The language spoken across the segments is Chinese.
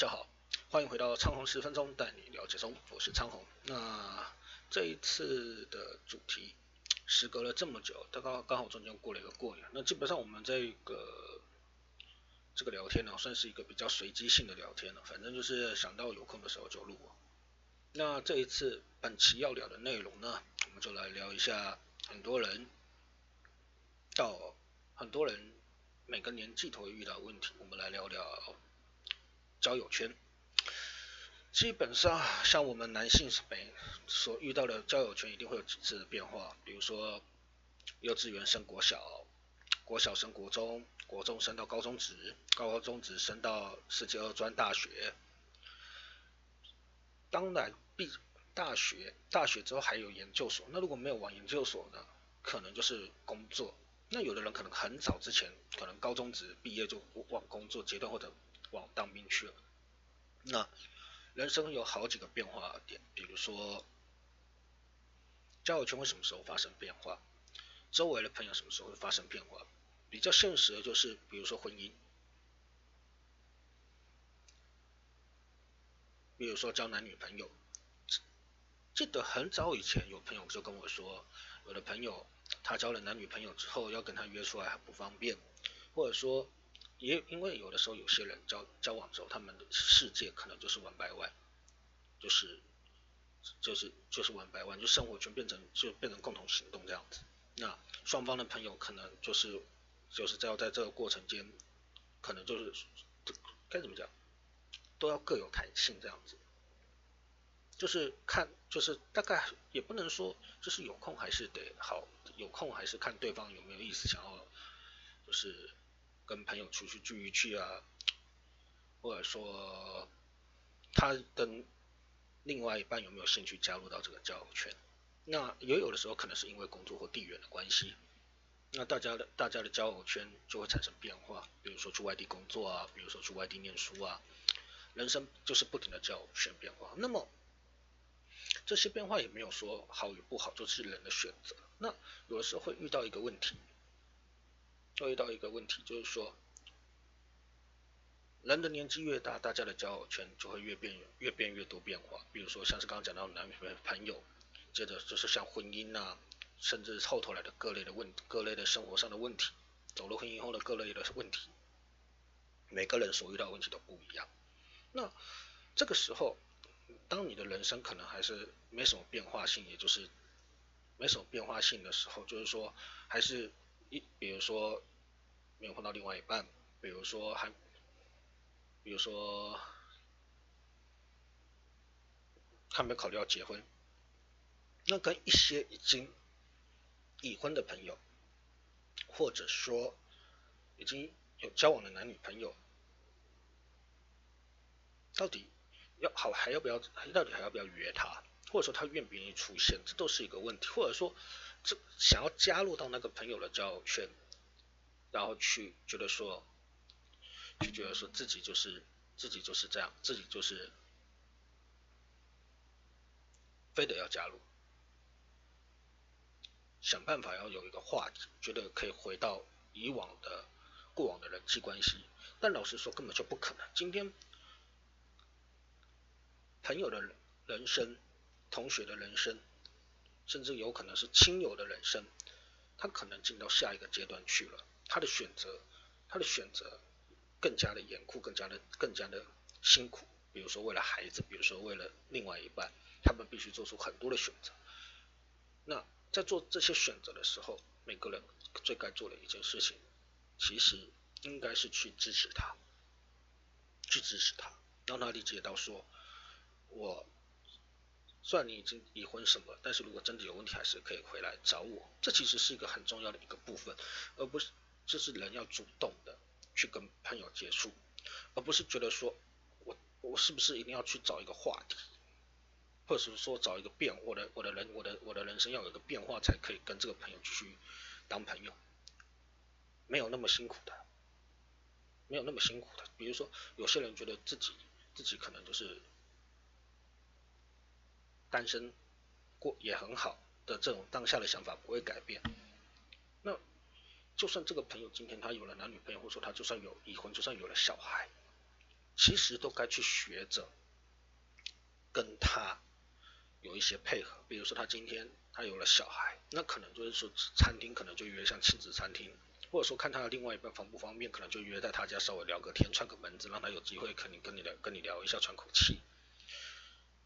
家好，欢迎回到昌宏10分钟带你了解中，我是昌宏。那这一次的主题时隔了这么久，刚好中间过了一个过年，那基本上我们这个聊天呢，算是一个比较随机性的聊天了，反正就是想到有空的时候就录。那这一次本期要聊的内容呢，我们就来聊一下很多人每个年纪都会遇到的问题，我们来聊聊交友圈。基本上像我们男性所遇到的交友圈一定会有几次的变化，比如说幼稚园升国小，国小升国中，国中升到高中职，高中职升到世界二专大学，当然大学之后还有研究所，那如果没有往研究所呢，可能就是工作。那有的人可能很早之前，可能高中职毕业就往工作阶段或者往当兵去了。那人生有好几个变化点，比如说交友圈会什么时候发生变化，周围的朋友什么时候会发生变化。比较现实的就是比如说婚姻，比如说交男女朋友。记得很早以前有朋友就跟我说，有的朋友他交了男女朋友之后要跟他约出来很不方便，或者说也因为有的时候有些人交往之后，他们的世界可能就是1x1，就是1x1，就生活圈变成共同行动这样子。那双方的朋友可能就是在这个过程间，可能就是该怎么讲，都要各有弹性这样子。就是大概也不能说，就是有空还是看对方有没有意思，想要就是跟朋友出去聚一聚啊，或者说他跟另外一半有没有兴趣加入到这个交友圈。那也有的时候可能是因为工作或地缘的关系，那大家的交友圈就会产生变化，比如说去外地工作啊，比如说去外地念书啊，人生就是不停的交友圈变化。那么这些变化也没有说好与不好，就是人的选择。那有的时候会遇到一个问题，就是说人的年纪越大，大家的交友圈就会越变越多变化，比如说像是刚刚讲到男女朋友，接着就是像婚姻啊，甚至后头来的各类的生活上的问题，走入婚姻后的各类的问题，每个人所遇到的问题都不一样。那这个时候当你的人生可能还是没什么变化性，也就是没什么变化性的时候，就是说还是比如说没有碰到另外一半，比如说还没有考虑要结婚，那跟一些已经已婚的朋友，或者说已经有交往的男女朋友，到底还要不要约他，或者说他愿不愿意出现，这都是一个问题。或者说想要加入到那个朋友的交友圈，然后觉得说自己就是这样，自己就是非得要加入，想办法要有一个话题，觉得可以回到过往的人际关系。但老实说根本就不可能。今天朋友的人生，同学的人生，甚至有可能是亲友的人生，他可能进到下一个阶段去了，他的选择更加的严酷，更加的辛苦。比如说为了孩子，比如说为了另外一半，他们必须做出很多的选择。那在做这些选择的时候，每个人最该做的一件事情，其实应该是去支持他，让他理解到说，我虽然你已经离婚什么，但是如果真的有问题还是可以回来找我。这其实是一个很重要的一个部分，而不是就是人要主动的去跟朋友接触，而不是觉得说我是不是一定要去找一个话题，或者是说找一个变化，我的人生要有一个变化才可以跟这个朋友继续当朋友。没有那么辛苦的。比如说有些人觉得自己可能就是单身过也很好的这种当下的想法不会改变。那就算这个朋友今天他有了男女朋友，或者说他就算有已婚，就算有了小孩，其实都该去学着跟他有一些配合。比如说他今天他有了小孩，那可能就是说餐厅可能就约像亲子餐厅，或者说看他的另外一半方不方便，可能就约在他家稍微聊个天，串个门子，让他有机会肯定跟你聊一下，喘口气。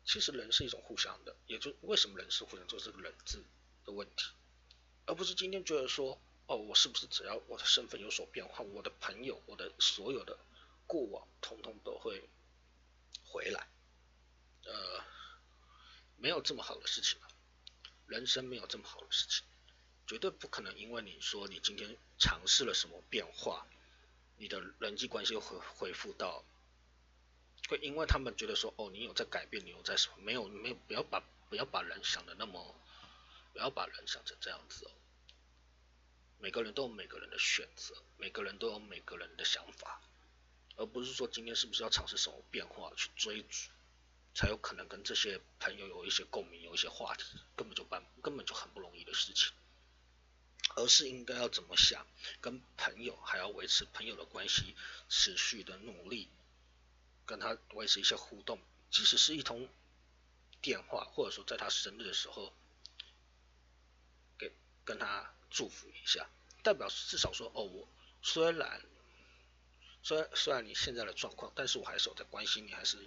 其实人是一种互相的，也就为什么人是互相，就是这个人字的问题，而不是今天觉得说哦，我是不是只要我的身份有所变化，我的朋友，我的所有的过往统统都会回来。没有这么好的事情了，人生没有这么好的事情，绝对不可能因为你说你今天尝试了什么变化，你的人际关系又恢复到会因为他们觉得说哦，你有在改变，你有在什么，没有，不要把人想的那么，不要把人想成这样子哦。每个人都有每个人的选择，每个人都有每个人的想法，而不是说今天是不是要尝试什么变化去追逐，才有可能跟这些朋友有一些共鸣，有一些话题，根本就很不容易的事情。而是应该要怎么想，跟朋友还要维持朋友的关系，持续的努力跟他维持一些互动，即使是一通电话，或者说在他生日的时候跟他祝福一下，代表至少说哦，我虽然你现在的状况，但是我还是有在关心你，还是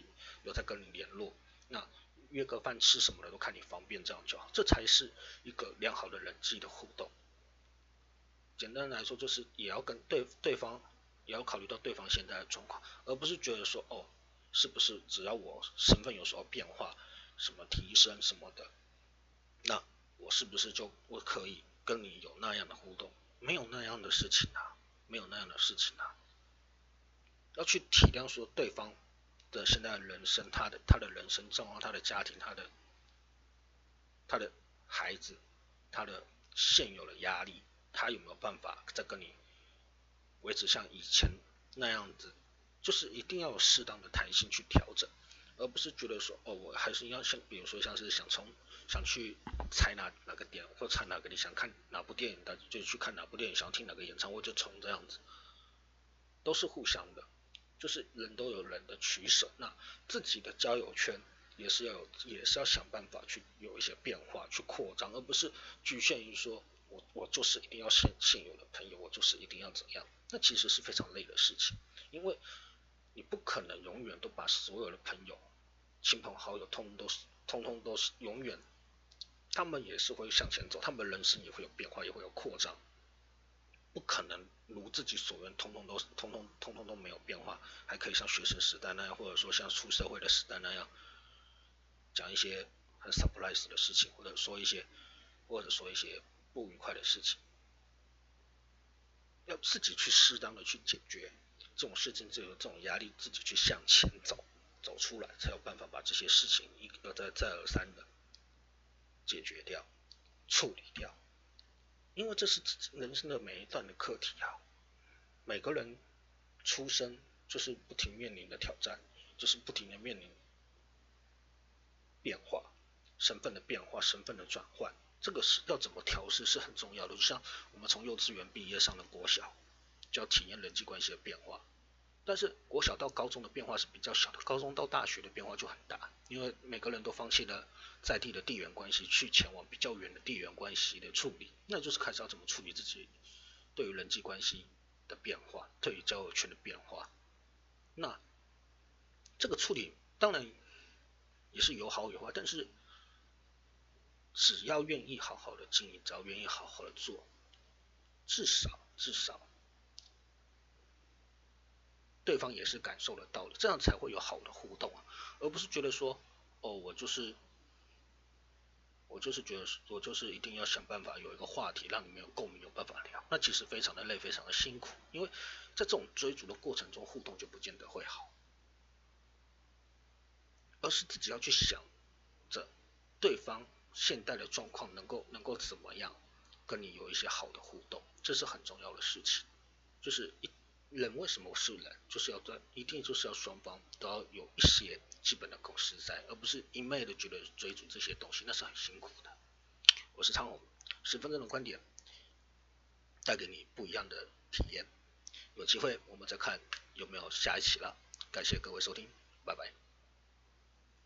有在跟你联络，那约个饭吃什么的都看你方便，这样就好，这才是一个良好的人际的互动。简单来说就是也要跟对方也要考虑到对方现在的状况，而不是觉得说哦，是不是只要我身份有所变化，什么提升什么的，那我是不是就我可以跟你有那样的互动？没有那样的事情啊，没有那样的事情啊。要去体谅说对方的现在的人生，他的人生状况，他的家庭，他的孩子，他的现有的压力，他有没有办法再跟你维持像以前那样子？就是一定要有适当的弹性去调整，而不是觉得说哦，我还是要像比如说像是想去踩哪个点，或踩哪个点，想看哪部电影的就去看哪部电影，想听哪个演唱会就冲，这样子都是互相的，就是人都有人的取舍，那自己的交友圈也是要想办法去有一些变化，去扩张，而不是局限于说我就是一定要现有的朋友，我就是一定要怎样，那其实是非常累的事情，因为你不可能永远都把所有的朋友、亲朋好友通通都是永远，他们也是会向前走，他们人生也会有变化，也会有扩张，不可能如自己所愿，通通都没有变化，还可以像学生时代那样，或者说像出社会的时代那样，讲一些很 surprise 的事情，或者说一些不愉快的事情，要自己去适当的去解决这种事情，只有这种压力自己去向前走出来，才有办法把这些事情一而再再而三的解决掉、处理掉，因为这是人生的每一段的课题啊。每个人出生就是不停面临的挑战，就是不停的面临变化、身份的变化、身份的转换。这个是要怎么调试是很重要的，就像我们从幼稚园毕业上了国小，就要体验人际关系的变化，但是国小到高中的变化是比较小的，高中到大学的变化就很大，因为每个人都放弃了在地的地缘关系，去前往比较远的地缘关系的处理，那就是开始要怎么处理自己对于人际关系的变化，对于交友圈的变化，那这个处理当然也是有好有坏，但是只要愿意好好的经营，只要愿意好好的做，至少对方也是感受得到的，这样才会有好的互动啊，而不是觉得说哦，我就是一定要想办法有一个话题让你们有共鸣，有办法聊，那其实非常的累，非常的辛苦，因为在这种追逐的过程中，互动就不见得会好，而是自己要去想着对方现在的状况能够怎么样跟你有一些好的互动，这是很重要的事情。就是人为什么是人，就是要一定就是要双方都要有一些基本的共识在，而不是一昧的觉得追逐这些东西，那是很辛苦的。我是昌宏，10分钟的观点，带给你不一样的体验。有机会我们再看有没有下一期了。感谢各位收听，拜拜。